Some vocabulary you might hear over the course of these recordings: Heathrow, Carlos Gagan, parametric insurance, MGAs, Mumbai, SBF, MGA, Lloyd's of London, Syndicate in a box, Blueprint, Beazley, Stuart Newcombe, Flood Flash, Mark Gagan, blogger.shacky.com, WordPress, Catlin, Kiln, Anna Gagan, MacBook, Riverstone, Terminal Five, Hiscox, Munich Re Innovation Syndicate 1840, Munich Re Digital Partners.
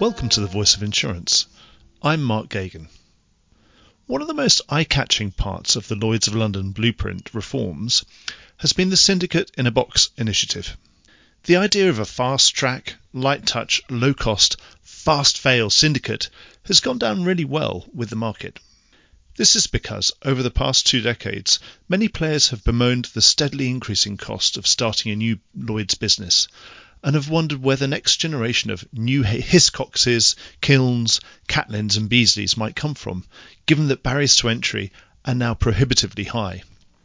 Welcome to The Voice of Insurance. I'm Mark Gagan. One of the most eye-catching parts of the Lloyd's of London Blueprint reforms has been the Syndicate in a Box initiative. The idea of a fast-track, light-touch, low-cost, fast-fail syndicate has gone down really well with the market. This is because, over the past 2 decades, many players have bemoaned the steadily increasing cost of starting a new Lloyd's business and have wondered where the next generation of new Hiscoxes, Kilns, Catlins and Beazleys might come from, given that barriers to entry are now prohibitively high.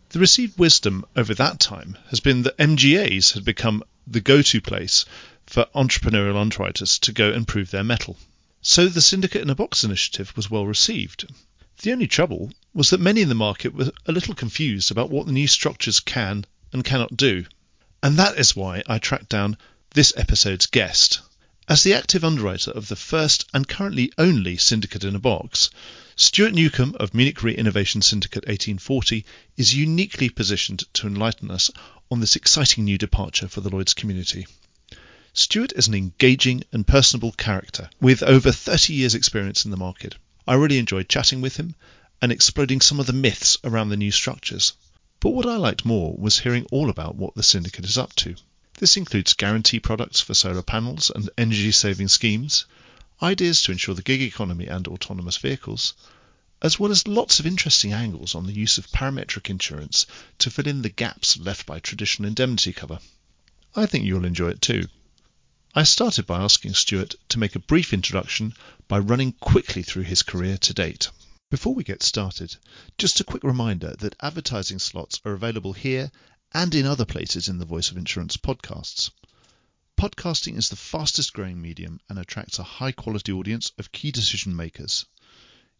The received wisdom over that time has been that MGAs had become the go-to place for entrepreneurial underwriters to go and prove their mettle. So the Syndicate in a Box initiative was well received. The only trouble was that many in the market were a little confused about what the new structures can and cannot do. And that is why I tracked down this episode's guest. As the active underwriter of the first and currently only Syndicate in a Box, Stuart Newcombe of Munich Re Innovation Syndicate 1840 is uniquely positioned to enlighten us on this exciting new departure for the Lloyd's community. Stuart is an engaging and personable character with over 30 years' experience in the market. I really enjoyed chatting with him and exploding some of the myths around the new structures. But what I liked more was hearing all about what the syndicate is up to. This includes guarantee products for solar panels and energy-saving schemes, ideas to ensure the gig economy and autonomous vehicles, as well as lots of interesting angles on the use of parametric insurance to fill in the gaps left by traditional indemnity cover. I think you'll enjoy it too. I started by asking Stuart to make a brief introduction by running quickly through his career to date. Before we get started, just a quick reminder that advertising slots are available here and in other places in the Voice of Insurance podcasts. Podcasting is the fastest growing medium and attracts a high quality audience of key decision makers.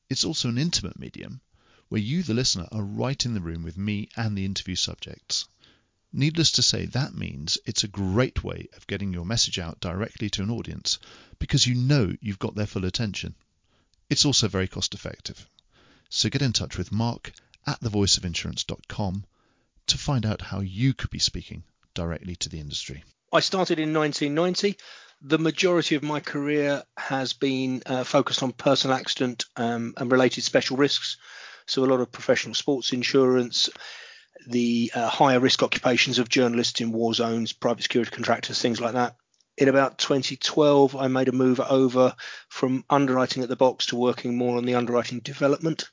It's also an intimate medium where you, the listener, are right in the room with me and the interview subjects. Needless to say, that means it's a great way of getting your message out directly to an audience because you know you've got their full attention. It's also very cost effective. So get in touch with Mark at thevoiceofinsurance.com to find out how you could be speaking directly to the industry. I started in 1990. The majority of my career has been focused on personal accident and related special risks. So a lot of professional sports insurance, the higher risk occupations of journalists in war zones, private security contractors, things like that. In about 2012, I made a move over from underwriting at the box to working more on the underwriting development,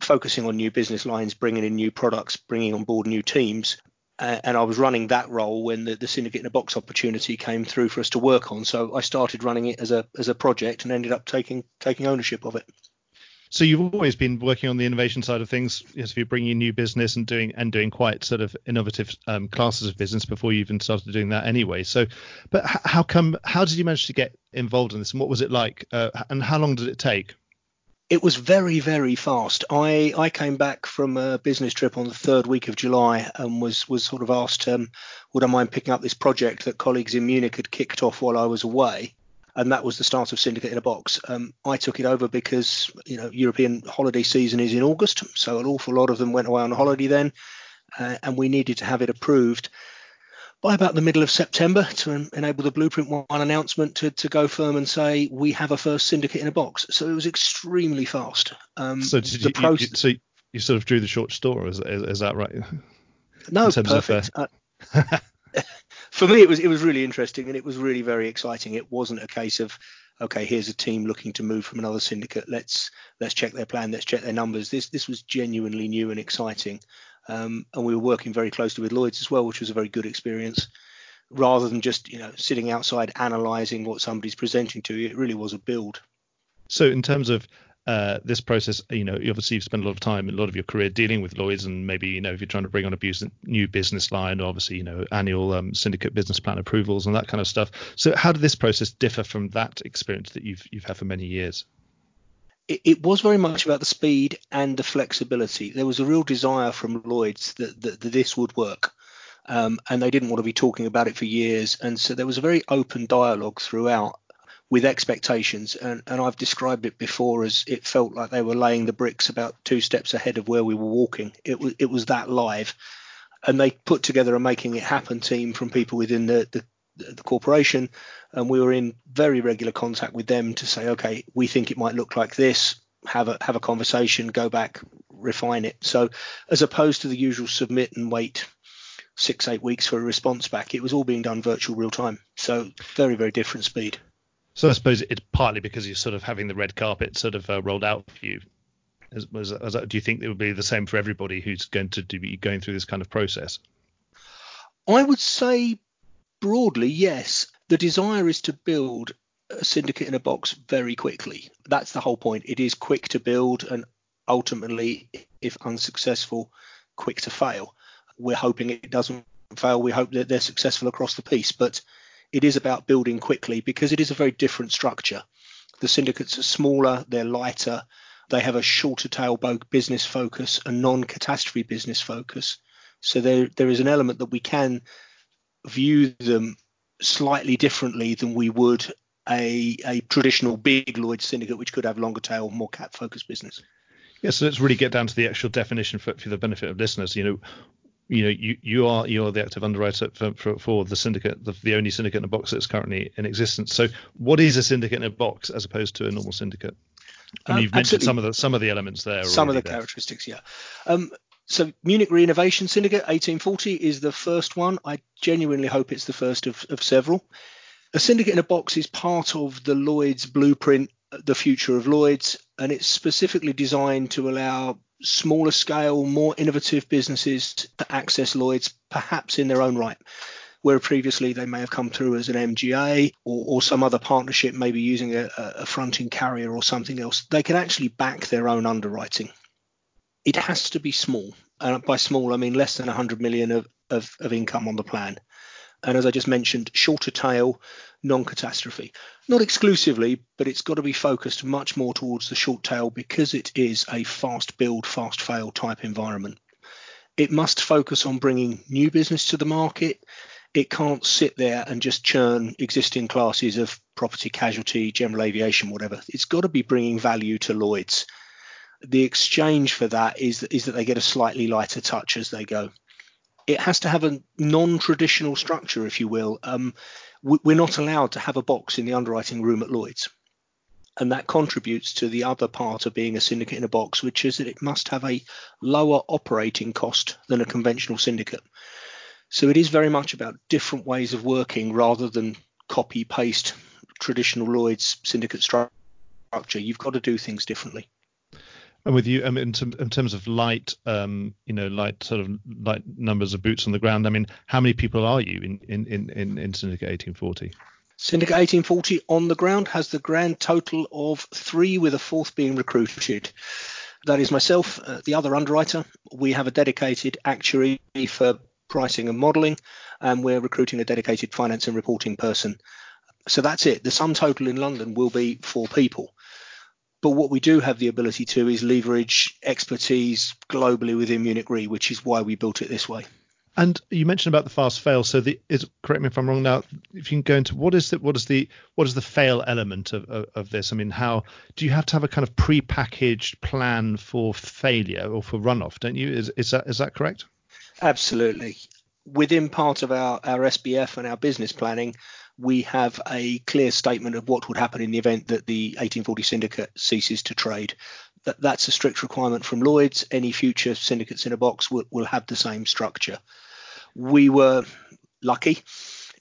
focusing on new business lines, bringing in new products, bringing on board new teams. And I was running that role when the Syndicate in a Box opportunity came through for us to work on. So I started running it as a project and ended up taking ownership of it. So you've always been working on the innovation side of things. Yes, if you're bringing in new business and doing quite sort of innovative classes of business before you even started doing that anyway. So, but how come? How did you manage to get involved in this, and what was it like? And how long did it take? It was very, very fast. I came back from a business trip on the 3rd week of July and was sort of asked, would I mind picking up this project that colleagues in Munich had kicked off while I was away? And that was the start of Syndicate in a Box. I took it over because, European holiday season is in August. So an awful lot of them went away on holiday then. And we needed to have it approved by about the middle of September to enable the Blueprint 1 announcement to go firm and say, we have a first syndicate in a box. So it was extremely fast. So you sort of drew the short straw, is that right? No, perfect. For me, it was really interesting and it was really very exciting. It wasn't a case of, OK, here's a team looking to move from another syndicate. Let's check their plan. Let's check their numbers. This was genuinely new and exciting. And we were working very closely with Lloyd's as well, which was a very good experience. Rather than just, sitting outside analysing what somebody's presenting to you, it really was a build. So in terms of this process, obviously you've spent a lot of time, a lot of your career dealing with Lloyd's, and maybe, if you're trying to bring on a new business line, obviously, annual syndicate business plan approvals and that kind of stuff. So how did this process differ from that experience that you've had for many years? It was very much about the speed and the flexibility. There was a real desire from Lloyd's that this would work, and they didn't want to be talking about it for years. And so there was a very open dialogue throughout with expectations. And I've described it before as it felt like they were laying the bricks about 2 steps ahead of where we were walking. It was that live. And they put together a Making It Happen team from people within the the corporation, and we were in very regular contact with them to say, okay, we think it might look like this, have a conversation, go back, refine it. So as opposed to the usual submit and wait 6-8 weeks for a response back, it was all being done virtual real time. So very, very different speed. So I suppose it's partly because you're sort of having the red carpet sort of rolled out for you. Do you think it would be the same for everybody who's going to be going through this kind of process? I would say broadly, yes. The desire is to build a syndicate in a box very quickly. That's the whole point. It is quick to build and ultimately, if unsuccessful, quick to fail. We're hoping it doesn't fail. We hope that they're successful across the piece, but it is about building quickly because it is a very different structure. The syndicates are smaller, they're lighter, they have a shorter tail business focus, a non-catastrophe business focus. So there is an element that we can view them slightly differently than we would a traditional big Lloyd's syndicate, which could have longer tail, more cat focused business. Yeah, so let's really get down to the actual definition for the benefit of listeners. You are the active underwriter for the syndicate, the only syndicate in a box that's currently in existence. So what is a syndicate in a box as opposed to a normal syndicate? I mean, you've mentioned some of the elements there. Some of the characteristics, yeah. So Munich Re Innovation Syndicate 1840 is the first one. I genuinely hope it's the first of several. A syndicate in a box is part of the Lloyd's Blueprint, the future of Lloyd's, and it's specifically designed to allow smaller scale, more innovative businesses to access Lloyd's, perhaps in their own right, where previously they may have come through as an MGA or some other partnership, maybe using a fronting carrier or something else. They can actually back their own underwriting. It has to be small. And by small, I mean less than 100 million of income on the plan. And as I just mentioned, shorter tail, non-catastrophe. Not exclusively, but it's got to be focused much more towards the short tail because it is a fast build, fast fail type environment. It must focus on bringing new business to the market. It can't sit there and just churn existing classes of property, casualty, general aviation, whatever. It's got to be bringing value to Lloyd's. The exchange for that is that they get a slightly lighter touch as they go. It has to have a non-traditional structure, if you will. We're not allowed to have a box in the underwriting room at Lloyd's. And that contributes to the other part of being a syndicate in a box, which is that it must have a lower operating cost than a conventional syndicate. So it is very much about different ways of working rather than copy-paste traditional Lloyd's syndicate structure. You've got to do things differently. And with you, in terms of light numbers of boots on the ground, I mean, how many people are you in Syndicate 1840? Syndicate 1840 on the ground has the grand total of 3, with a 4th being recruited. That is myself, the other underwriter. We have a dedicated actuary for pricing and modelling, and we're recruiting a dedicated finance and reporting person. So that's it. The sum total in London will be 4 people. But what we do have the ability to is leverage expertise globally within Munich Re, which is why we built it this way. And you mentioned about the fast fail. So correct me if I'm wrong now, if you can go into what is the fail element of this? I mean, how do you have to have a kind of prepackaged plan for failure or for runoff, don't you? Is that correct? Absolutely. Within part of our SBF and our business planning, we have a clear statement of what would happen in the event that the 1840 syndicate ceases to trade. That's a strict requirement from Lloyd's. Any future syndicates in a box will have the same structure. We were lucky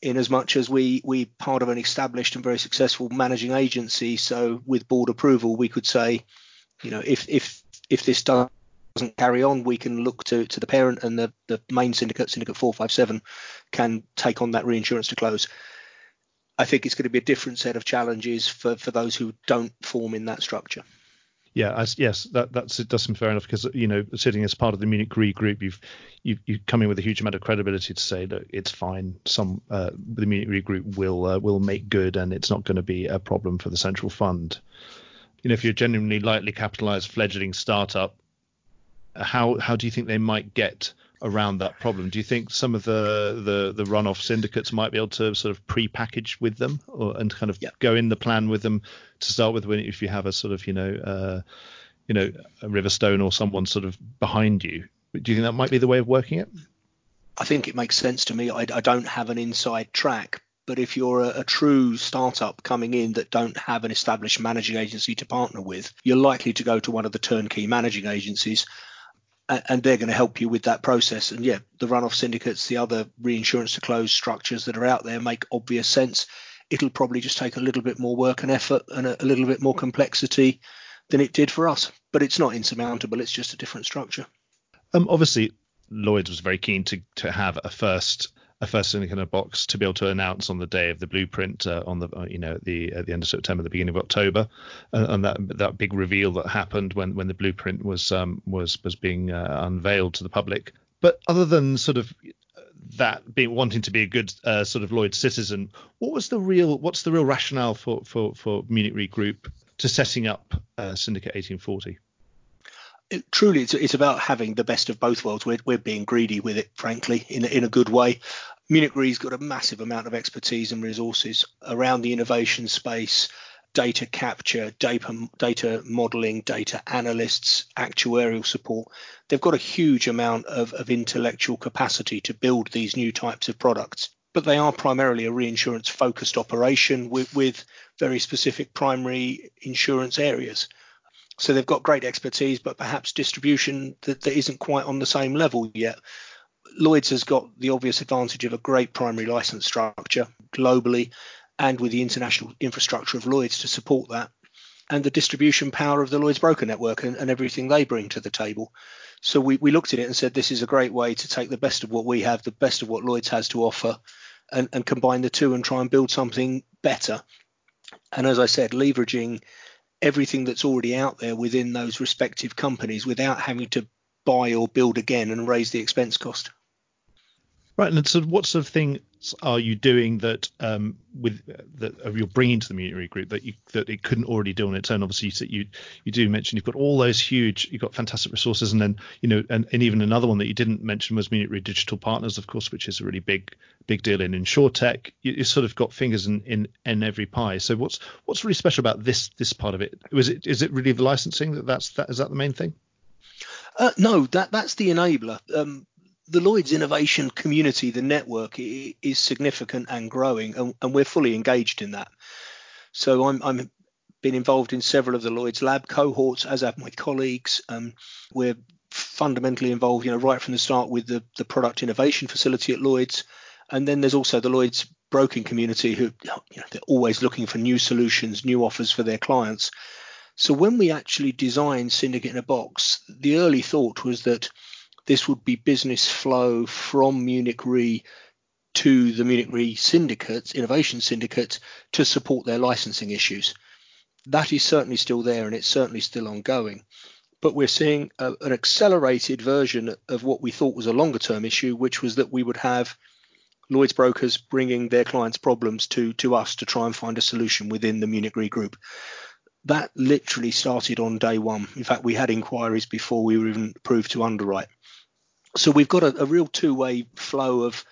in as much as we part of an established and very successful managing agency. So with board approval, we could say, if this doesn't carry on, we can look to the parent, and the main syndicate, Syndicate 457, can take on that reinsurance to close. I think it's going to be a different set of challenges for those who don't form in that structure. Yeah, that seem fair enough, because sitting as part of the Munich Re group, you come in with a huge amount of credibility to say that it's fine. Some the Munich Re group will make good, and it's not going to be a problem for the central fund. If you're a genuinely lightly capitalized fledgling startup, how do you think they might get around that problem? Do you think some of the runoff syndicates might be able to sort of pre-package with them, go in the plan with them to start with? When if you have a sort of a Riverstone or someone sort of behind you, do you think that might be the way of working it? I think it makes sense to me. I don't have an inside track, But if you're a true startup coming in that don't have an established managing agency to partner with, you're likely to go to one of the turnkey managing agencies, and they're going to help you with that process. And yeah, the runoff syndicates, the other reinsurance to close structures that are out there make obvious sense. It'll probably just take a little bit more work and effort and a little bit more complexity than it did for us. But it's not insurmountable. It's just a different structure. Obviously, Lloyd's was very keen to have a first syndicate in a box to be able to announce on the day of the blueprint at the end of September, the beginning of October, and that big reveal that happened when the blueprint was being unveiled to the public. But other than sort of that being wanting to be a good sort of Lloyd's citizen, what's the real rationale for Munich Re Group to setting up Syndicate 1840? Truly, it's about having the best of both worlds. We're being greedy with it, frankly, in a good way. Munich Re's got a massive amount of expertise and resources around the innovation space, data capture, data modeling, data analysts, actuarial support. They've got a huge amount of intellectual capacity to build these new types of products. But they are primarily a reinsurance-focused operation with very specific primary insurance areas. So they've got great expertise, but perhaps distribution that isn't quite on the same level yet. Lloyd's has got the obvious advantage of a great primary license structure globally and with the international infrastructure of Lloyd's to support that, and the distribution power of the Lloyd's broker network and everything they bring to the table. So we looked at it and said, this is a great way to take the best of what we have, the best of what Lloyd's has to offer, and combine the two and try and build something better. And as I said, leveraging everything that's already out there within those respective companies without having to buy or build again and raise the expense cost. Right. And so what sort of things are you doing that you're bringing to the Munich Re Group that it couldn't already do on its own? Obviously, you do mention you've got all those you've got fantastic resources. And then, and even another one that you didn't mention was Munich Re Digital Partners, of course, which is a really big deal in InsurTech. You've sort of got fingers in every pie. So what's really special about this part of it? Is it really the licensing is that the main thing? No, that's the enabler. The Lloyd's innovation community, the network, is significant and growing, and we're fully engaged in that. So I'm been involved in several of the Lloyd's lab cohorts, as have my colleagues. We're fundamentally involved, right from the start with the product innovation facility at Lloyd's, and then there's also the Lloyd's broking community who they're always looking for new solutions, new offers for their clients. So when we actually designed Syndicate in a Box, the early thought was that this would be business flow from Munich Re to the Munich Re syndicates, innovation syndicates, to support their licensing issues. That is certainly still there, and it's certainly still ongoing. But we're seeing an accelerated version of what we thought was a longer-term issue, which was that we would have Lloyd's brokers bringing their clients' problems to us to try and find a solution within the Munich Re Group. That literally started on day one. In fact, we had inquiries before we were even approved to underwrite. So we've got a real two-way flow of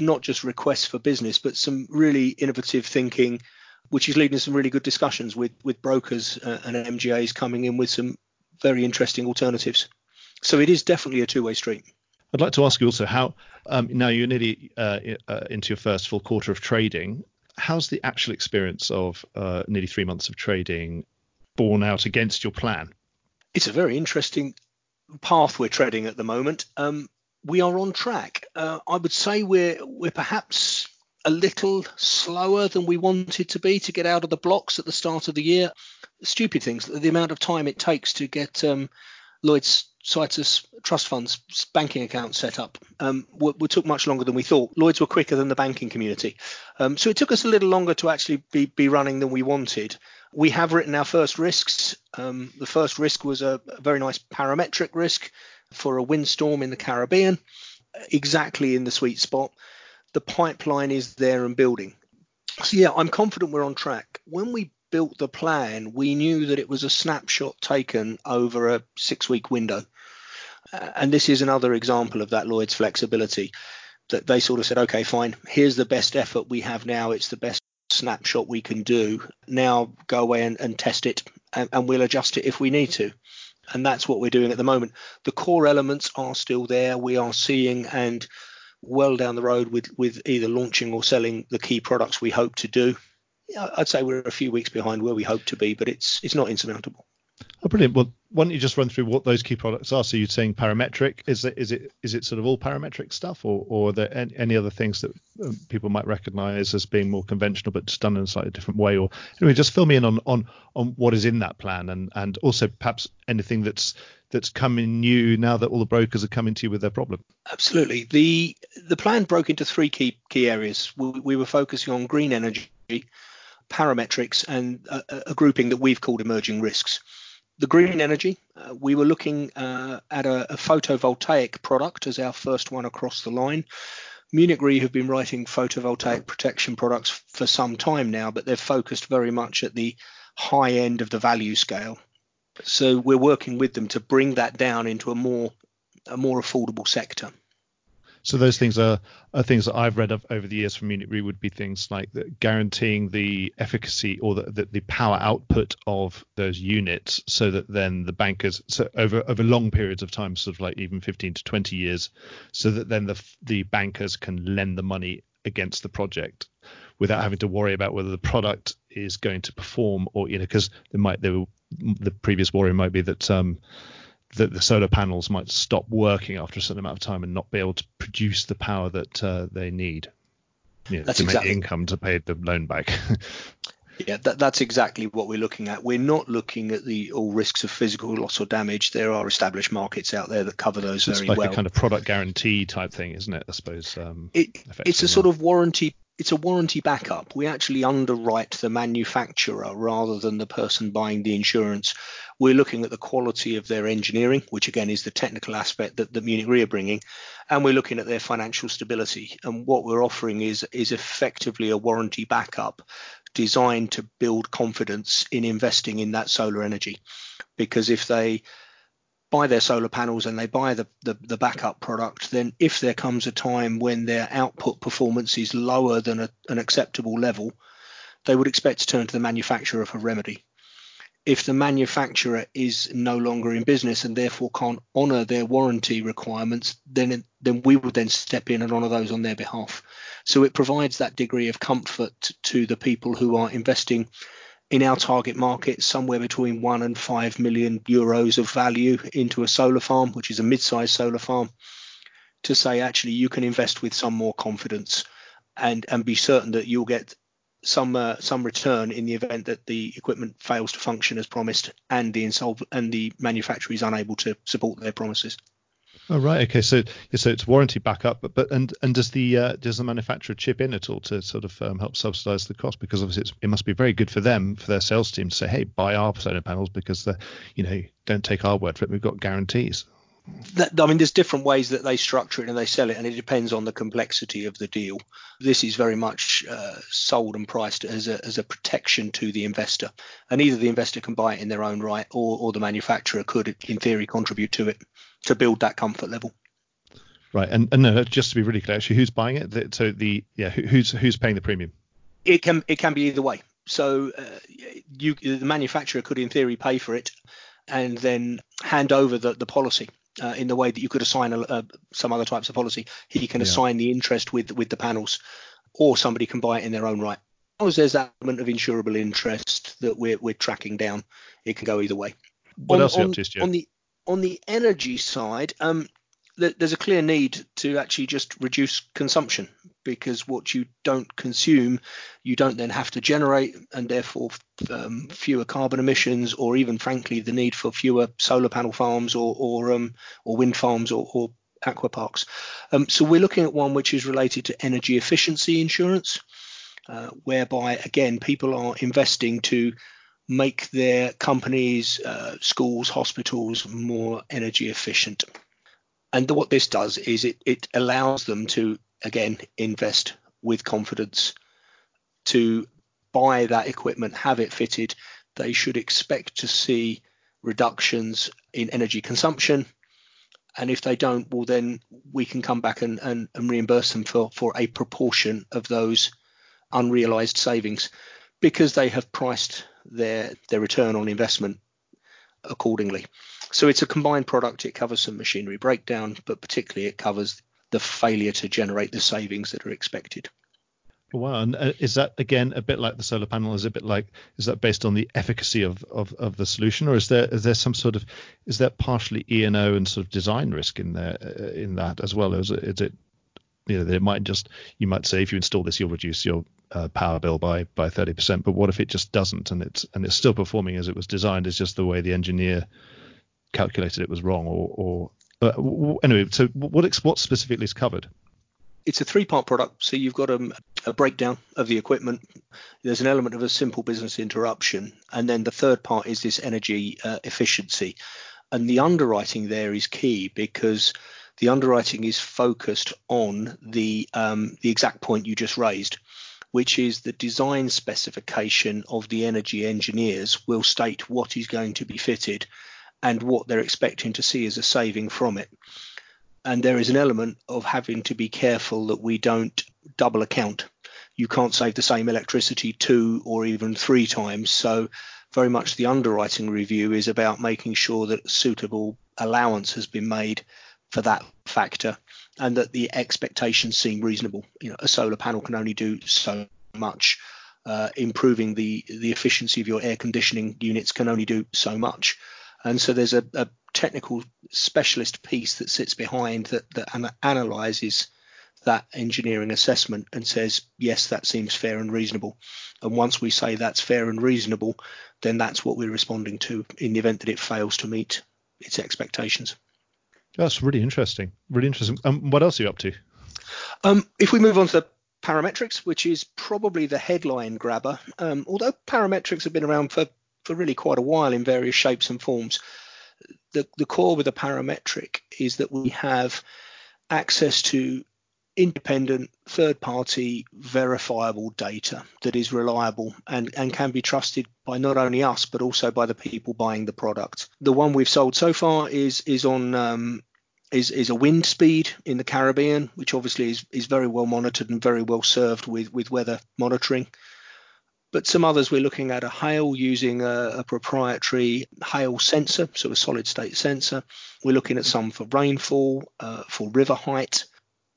not just requests for business, but some really innovative thinking, which is leading to some really good discussions with brokers and MGAs coming in with some very interesting alternatives. So it is definitely a two-way street. I'd like to ask you also how now you're nearly into your first full quarter of trading. How's the actual experience of nearly 3 months of trading borne out against your plan? It's a very interesting path we're treading at the moment. We are on track. I would say we're perhaps a little slower than we wanted to be to get out of the blocks at the start of the year. Stupid things, the amount of time it takes to get Lloyd's CITES trust funds banking account set up took much longer than we thought. Lloyd's were quicker than the banking community, so it took us a little longer to actually be running than we wanted. We have written our first risks. The first risk was a very nice parametric risk for a windstorm in the Caribbean, exactly in the sweet spot. The pipeline is there and building. So yeah, I'm confident we're on track. When we built the plan, we knew that it was a snapshot taken over a 6-week window. And this is another example of that Lloyd's flexibility, that they sort of said, OK, fine, here's the best effort we have now. It's the best snapshot we can do. Now go away and test it, and we'll adjust it if we need to. And that's what we're doing at the moment. The core elements are still there. We are seeing and well down the road with either launching or selling the key products we hope to do. Yeah, I'd say we're a few weeks behind where we hope to be, but it's not insurmountable. Oh, brilliant. Well, why don't you just run through what those key products are? So you're saying parametric. Is it sort of all parametric stuff, or are there any other things that people might recognise as being more conventional but just done in a slightly different way? Or anyway, just fill me in on what is in that plan, and also perhaps anything that's coming new now that all the brokers are coming to you with their problem. Absolutely. The plan broke into three key areas. We were focusing on green energy, parametrics, and a grouping that we've called emerging risks. The green energy, we were looking at a photovoltaic product as our first one across the line. Munich Re have been writing photovoltaic protection products for some time now, but they're focused very much at the high end of the value scale. So we're working with them to bring that down into a more affordable sector. So those things are things that I've read of over the years from Munich Re would be things like guaranteeing the efficacy or the power output of those units, so that then the bankers, so over long periods of time, sort of like even 15 to 20 years, so that then the bankers can lend the money against the project without having to worry about whether the product is going to perform, or, you know, because the previous worry might be that the solar panels might stop working after a certain amount of time and not be able to produce the power that they need, that's to exactly. Make income to pay the loan back. Yeah, that's exactly what we're looking at. We're not looking at the all risks of physical loss or damage. There are established markets out there that cover those very well. It's like a kind of product guarantee type thing, isn't it? I suppose it's a sort of warranty. It's a warranty backup. We actually underwrite the manufacturer rather than the person buying the insurance. We're looking at the quality of their engineering, which again is the technical aspect that the Munich Re are bringing, and we're looking at their financial stability. And what we're offering is effectively a warranty backup designed to build confidence in investing in that solar energy. Because if they buy their solar panels and they buy the backup product, then if there comes a time when their output performance is lower than an acceptable level, they would expect to turn to the manufacturer for remedy. If the manufacturer is no longer in business and therefore can't honour their warranty requirements, then we would then step in and honour those on their behalf. So it provides that degree of comfort to the people who are investing in our target market, somewhere between €1 and €5 million of value into a solar farm, which is a mid-sized solar farm, to say, actually, you can invest with some more confidence and be certain that you'll get some return in the event that the equipment fails to function as promised and the manufacturer is unable to support their promises. Oh, right. Okay. So it's warranty backup, but does the manufacturer chip in at all to sort of help subsidise the cost? Because obviously it must be very good for them, for their sales team, to say, hey, buy our solar panels because don't take our word for it. We've got guarantees. There's different ways that they structure it and they sell it, and it depends on the complexity of the deal. This is very much sold and priced as a protection to the investor, and either the investor can buy it in their own right, or the manufacturer could, in theory, contribute to it to build that comfort level. Right, and no, just to be really clear, actually, who's buying it? So who's paying the premium? It can be either way. So the manufacturer could, in theory, pay for it and then hand over the policy. In the way that you could assign some other types of policy, he can assign the interest with the panels, or somebody can buy it in their own right. As long as there's that element of insurable interest that we're tracking down, it can go either way. What else are you up to, Stuart? On the energy side, there's a clear need to actually just reduce consumption, because what you don't consume, you don't then have to generate, and therefore fewer carbon emissions, or even frankly the need for fewer solar panel farms or wind farms or aqua parks. So we're looking at one which is related to energy efficiency insurance, whereby again people are investing to make their companies, schools, hospitals more energy efficient. And what this does is it allows them to, again, invest with confidence to buy that equipment, have it fitted. They should expect to see reductions in energy consumption. And if they don't, well, then we can come back and reimburse them for a proportion of those unrealized savings, because they have priced their return on investment accordingly. So it's a combined product. It covers some machinery breakdown, but particularly it covers the failure to generate the savings that are expected. Wow. And is that, again, a bit like the solar panel? Is that based on the efficacy of the solution, or is there some sort of, is there partially E&O and sort of design risk in there in that as well? Is it you know, they might just, you might say if you install this, you'll reduce your power bill by 30%, but what if it just doesn't, and it's still performing as it was designed? It's just the way the engineer calculated it was wrong, or anyway. So what specifically is covered? It's a three-part product, so you've got a breakdown of the equipment. There's an element of a simple business interruption, and then the third part is this energy efficiency. And the underwriting there is key, because the underwriting is focused on the exact point you just raised, which is the design specification of the energy engineers will state what is going to be fitted and what they're expecting to see as a saving from it. And there is an element of having to be careful that we don't double account. You can't save the same electricity 2 or even 3 times. So very much the underwriting review is about making sure that suitable allowance has been made for that factor, and that the expectations seem reasonable. You know, a solar panel can only do so much. Improving the efficiency of your air conditioning units can only do so much. And so there's a technical specialist piece that sits behind that analyzes that engineering assessment and says, yes, that seems fair and reasonable. And once we say that's fair and reasonable, then that's what we're responding to in the event that it fails to meet its expectations. That's really interesting. What else are you up to? If we move on to parametrics, which is probably the headline grabber, although parametrics have been around for really quite a while in various shapes and forms, the core with a parametric is that we have access to independent, third-party, verifiable data that is reliable and can be trusted by not only us, but also by the people buying the product. The one we've sold so far is a wind speed in the Caribbean, which obviously is very well monitored and very well served with weather monitoring. But some others we're looking at are hail, using a proprietary hail sensor, so a solid-state sensor. We're looking at some for rainfall, for river height,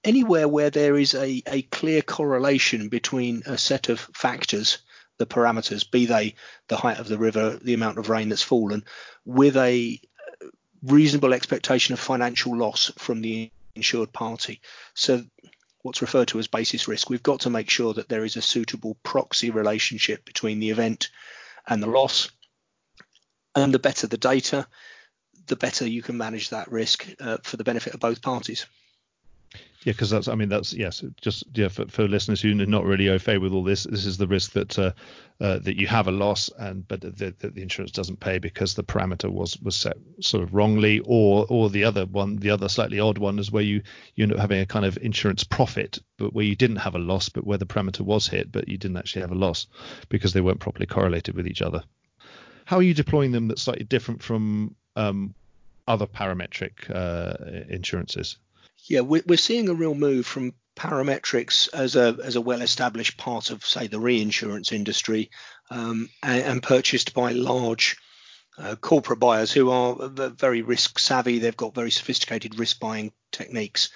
anywhere where there is a clear correlation between a set of factors, the parameters, be they the height of the river, the amount of rain that's fallen, with a reasonable expectation of financial loss from the insured party. So what's referred to as basis risk. We've got to make sure that there is a suitable proxy relationship between the event and the loss. And the better the data, the better you can manage that risk for the benefit of both parties. Yeah, because for listeners who are not really au fait with all this, this is the risk that that you have a loss, but the insurance doesn't pay because the parameter was set sort of wrongly, or the other one, the other slightly odd one is where you end up having a kind of insurance profit, but where you didn't have a loss, but where the parameter was hit, but you didn't actually have a loss because they weren't properly correlated with each other. How are you deploying them? That's slightly different from other parametric insurances. Yeah, we're seeing a real move from parametrics as a well-established part of, say, the reinsurance industry, and purchased by large corporate buyers who are very risk-savvy. They've got very sophisticated risk-buying techniques.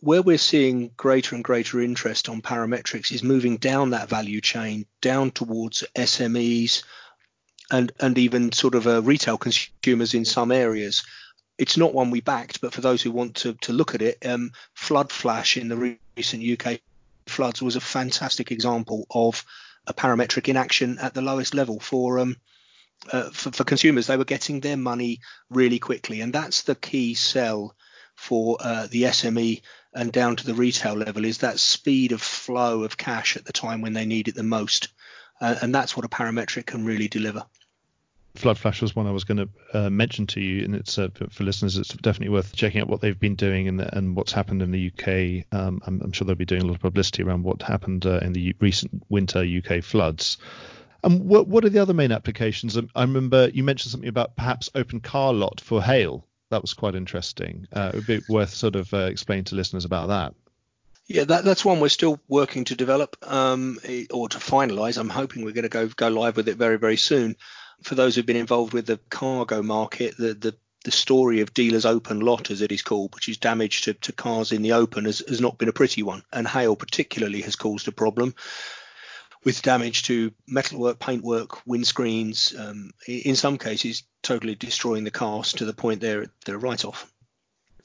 Where we're seeing greater and greater interest on parametrics is moving down that value chain, down towards SMEs and even sort of retail consumers in some areas. It's not one we backed, but for those who want to look at it, Flood Flash in the recent UK floods was a fantastic example of a parametric in action at the lowest level for consumers. They were getting their money really quickly, and that's the key sell for the SME and down to the retail level, is that speed of flow of cash at the time when they need it the most, and that's what a parametric can really deliver. Flood Flash was one I was going to mention to you, and it's for listeners, it's definitely worth checking out what they've been doing and what's happened in the UK. I'm sure they'll be doing a lot of publicity around what happened in the recent winter UK floods. And what are the other main applications? I remember you mentioned something about perhaps open car lot for hail. That was quite interesting. It would be worth sort of explaining to listeners about that. Yeah, that's one we're still working to develop or to finalise. I'm hoping we're going to go live with it very, very soon. For those who've been involved with the cargo market, the the story of dealer's open lot, as it is called, which is damage to cars in the open, has not been a pretty one. And hail particularly has caused a problem with damage to metalwork, paintwork, windscreens, in some cases totally destroying the cars to the point they're write-off.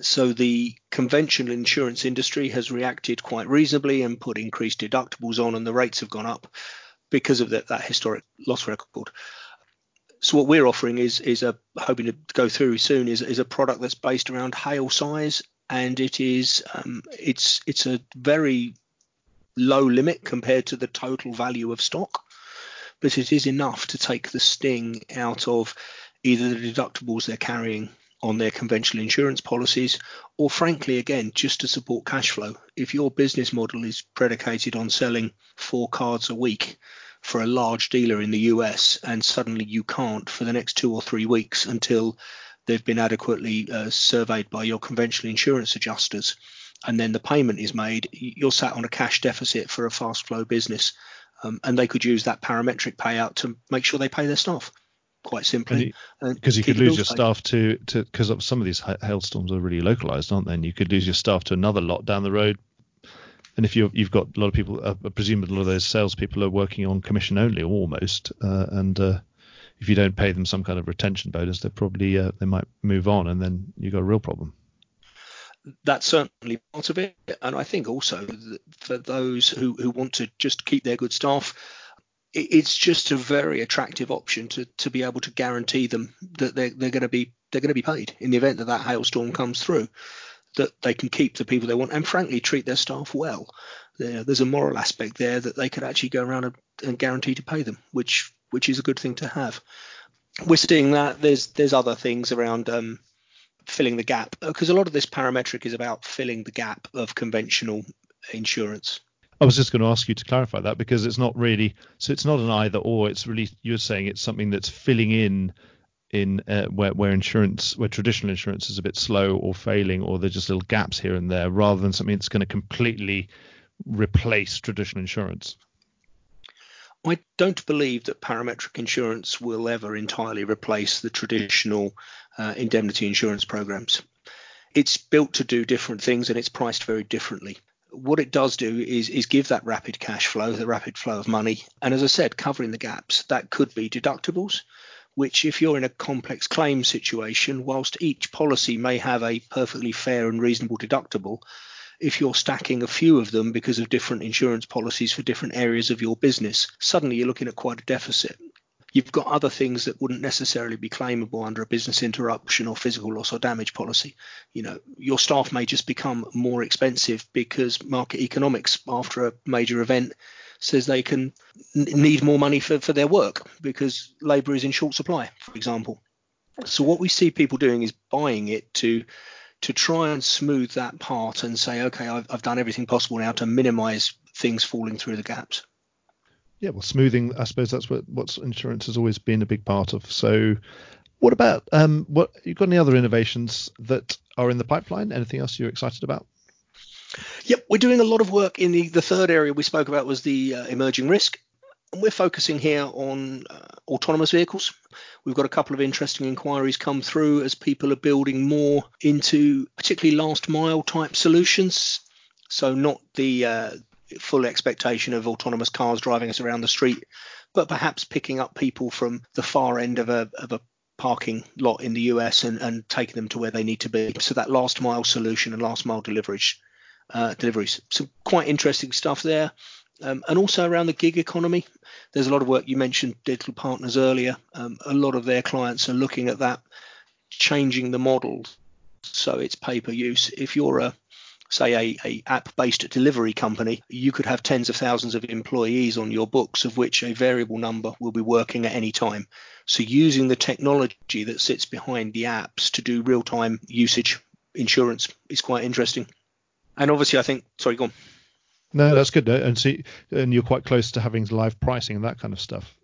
So the conventional insurance industry has reacted quite reasonably and put increased deductibles on, and the rates have gone up because of that historic loss record. So what we're offering is hoping to go through soon is a product that's based around hail size, and it is it's a very low limit compared to the total value of stock, but it is enough to take the sting out of either the deductibles they're carrying on their conventional insurance policies, or frankly, again, just to support cash flow. If your business model is predicated on selling 4 cards a week for a large dealer in the US, and suddenly you can't for the next 2 or 3 weeks until they've been adequately surveyed by your conventional insurance adjusters, and then the payment is made, you're sat on a cash deficit for a fast flow business, and they could use that parametric payout to make sure they pay their staff. Quite simply, because you could lose your staff to because some of these hailstorms are really localized, aren't they? And you could lose your staff to another lot down the road. And if you've got a lot of people, I presume a lot of those salespeople are working on commission only almost. And if you don't pay them some kind of retention bonus, they're probably they might move on, and then you've got a real problem. That's certainly part of it, and I think also for those who want to just keep their good staff. It's just a very attractive option to be able to guarantee them that they're going to be paid in the event that hailstorm comes through, that they can keep the people they want and frankly treat their staff well. There's a moral aspect there that they could actually go around and guarantee to pay them, which is a good thing to have. We're seeing that there's other things around filling the gap, because a lot of this parametric is about filling the gap of conventional insurance. I was just going to ask you to clarify that, because it's not really, so it's not an either or, it's really, you're saying it's something that's filling in where insurance, where traditional insurance is a bit slow or failing, or there's just little gaps here and there, rather than something that's going to completely replace traditional insurance. I don't believe that parametric insurance will ever entirely replace the traditional indemnity insurance programs. It's built to do different things and it's priced very differently. What it does do is give that rapid cash flow, the rapid flow of money. And as I said, covering the gaps, that could be deductibles, which if you're in a complex claim situation, whilst each policy may have a perfectly fair and reasonable deductible, if you're stacking a few of them because of different insurance policies for different areas of your business, suddenly you're looking at quite a deficit. You've got other things that wouldn't necessarily be claimable under a business interruption or physical loss or damage policy. You know, your staff may just become more expensive because market economics after a major event says they can need more money for their work because labour is in short supply, for example. So what we see people doing is buying it to try and smooth that part and say, OK, I've done everything possible now to minimise things falling through the gaps. Yeah, well, smoothing, I suppose that's what insurance has always been a big part of. So what about, what you've got any other innovations that are in the pipeline? Anything else you're excited about? Yep, we're doing a lot of work in the third area we spoke about was the emerging risk. And we're focusing here on autonomous vehicles. We've got a couple of interesting inquiries come through as people are building more into particularly last mile type solutions. So not the full expectation of autonomous cars driving us around the street, but perhaps picking up people from the far end of a parking lot in the US and taking them to where they need to be. So that last mile solution and last mile deliveries. Some quite interesting stuff there. And also around the gig economy, there's a lot of work. You mentioned digital partners earlier. A lot of their clients are looking at that, changing the model. So it's pay per use. If you're say a app-based delivery company, you could have tens of thousands of employees on your books, of which a variable number will be working at any time. So using the technology that sits behind the apps to do real-time usage insurance is quite interesting. And obviously, I think, sorry, go on. No, that's good. And see, and you're quite close to having live pricing and that kind of stuff.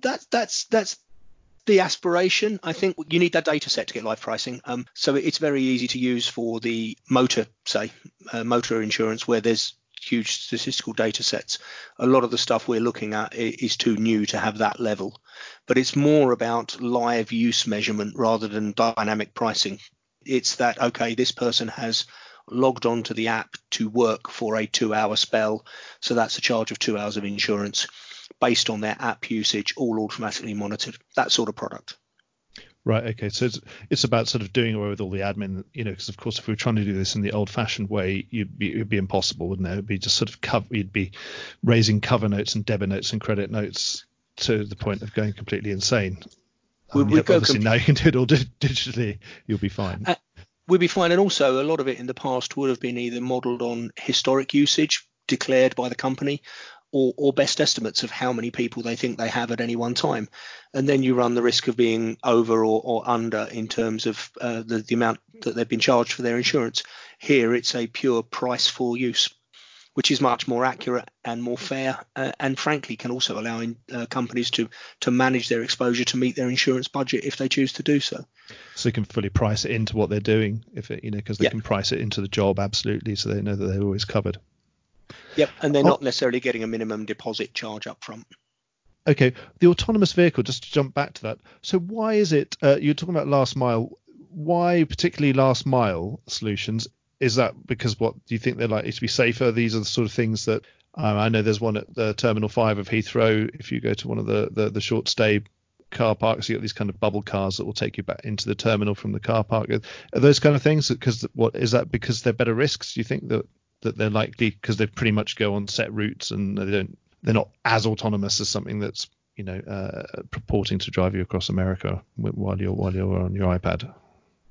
That's the aspiration. I think you need that data set to get live pricing. So it's very easy to use for the motor insurance, where there's huge statistical data sets. A lot of the stuff we're looking at is too new to have that level, but it's more about live use measurement rather than dynamic pricing. It's that, okay, this person has logged on to the app to work for a 2-hour spell, so that's a charge of 2 hours of insurance based on their app usage, all automatically monitored, that sort of product. Right. Okay. So it's about sort of doing away with all the admin, you know, because of course, if we were trying to do this in the old fashioned way, it'd be impossible, wouldn't it? It'd be just sort of you'd be raising cover notes and debit notes and credit notes to the point of going completely insane. Now you can do it all digitally. You'll be fine. We'll be fine. And also a lot of it in the past would have been either modeled on historic usage declared by the company, or best estimates of how many people they think they have at any one time. And then you run the risk of being over or under in terms of the amount that they've been charged for their insurance. Here, it's a pure price for use, which is much more accurate and more fair, and frankly can also allow companies to manage their exposure to meet their insurance budget if they choose to do so. So they can fully price it into what they're doing, because they can price it into the job, absolutely, so they know that they're always covered. Yep, and they're not necessarily getting a minimum deposit charge up front. Okay, the autonomous vehicle, just to jump back to that. So why is it, you're talking about last mile, why particularly last mile solutions? Is that because, what do you think, they're likely to be safer? These are the sort of things that, I know there's one at the Terminal 5 of Heathrow. If you go to one of the short stay car parks, you got these kind of bubble cars that will take you back into the terminal from the car park. Are those kind of things, because they're better risks? Do you think that they're likely, because they pretty much go on set routes and they're not as autonomous as something that's purporting to drive you across America while you're on your iPad?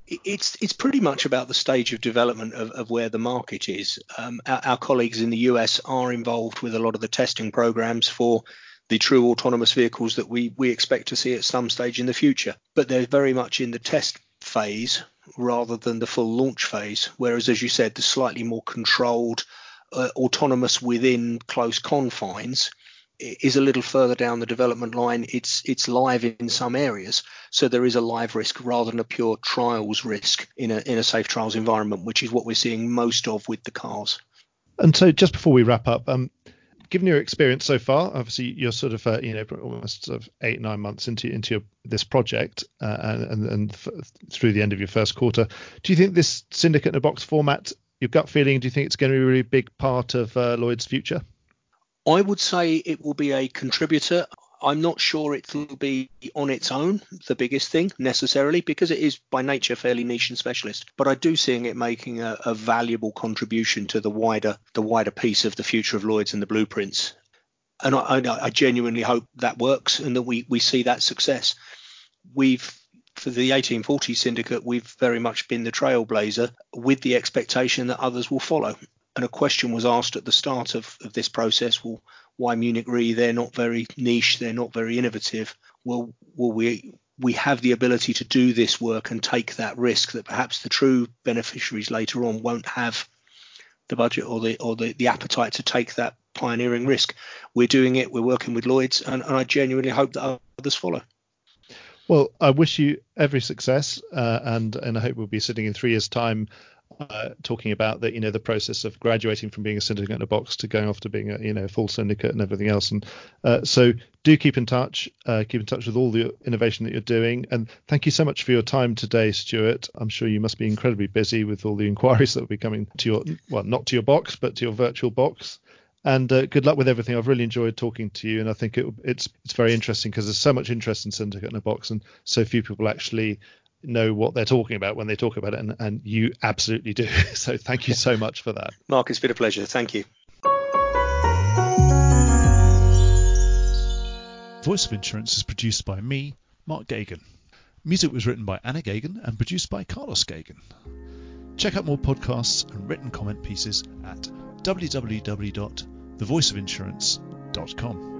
It's pretty much about the stage of development of where the market is. Our colleagues in the US are involved with a lot of the testing programs for the true autonomous vehicles that we expect to see at some stage in the future, but they're very much in the test phase rather than the full launch phase, whereas, as you said, the slightly more controlled, autonomous within close confines is a little further down the development line. It's live in some areas, so there is a live risk rather than a pure trials risk in a safe trials environment, which is what we're seeing most of with the cars. And so, just before we wrap up, given your experience so far, obviously you're sort of almost sort of 8-9 months into this project, and through the end of your first quarter, do you think this syndicate in a box format, your gut feeling, do you think it's going to be a really big part of Lloyd's future? I would say it will be a contributor. I'm not sure it will be on its own the biggest thing necessarily, because it is by nature fairly niche and specialist. But I do seeing it making a valuable contribution to the wider piece of the future of Lloyd's and the blueprints. And I genuinely hope that works and that we see that success. For the 1840 syndicate, we've very much been the trailblazer with the expectation that others will follow. And a question was asked at the start of this process, well, why Munich Re? They're not very niche, they're not very innovative. Well, we have the ability to do this work and take that risk that perhaps the true beneficiaries later on won't have the budget or the appetite to take that pioneering risk. We're doing it, we're working with Lloyd's, and I genuinely hope that others follow. Well, I wish you every success, and I hope we'll be sitting in 3 years' time talking about that, the process of graduating from being a syndicate in a box to going off to being a full syndicate and everything else. And so do keep in touch with all the innovation that you're doing. And thank you so much for your time today, Stuart. I'm sure you must be incredibly busy with all the inquiries that will be coming to your, well, not to your box, but to your virtual box. And good luck with everything. I've really enjoyed talking to you, and I think it's very interesting because there's so much interest in syndicate in a box, and so few people actually know what they're talking about when they talk about it, and you absolutely do. So thank you so much for that, Mark. It's been a pleasure. Thank you. Voice of Insurance is produced by me, Mark Gagan. Music was written by Anna Gagan and produced by Carlos Gagan. Check out more podcasts and written comment pieces at www.thevoiceofinsurance.com.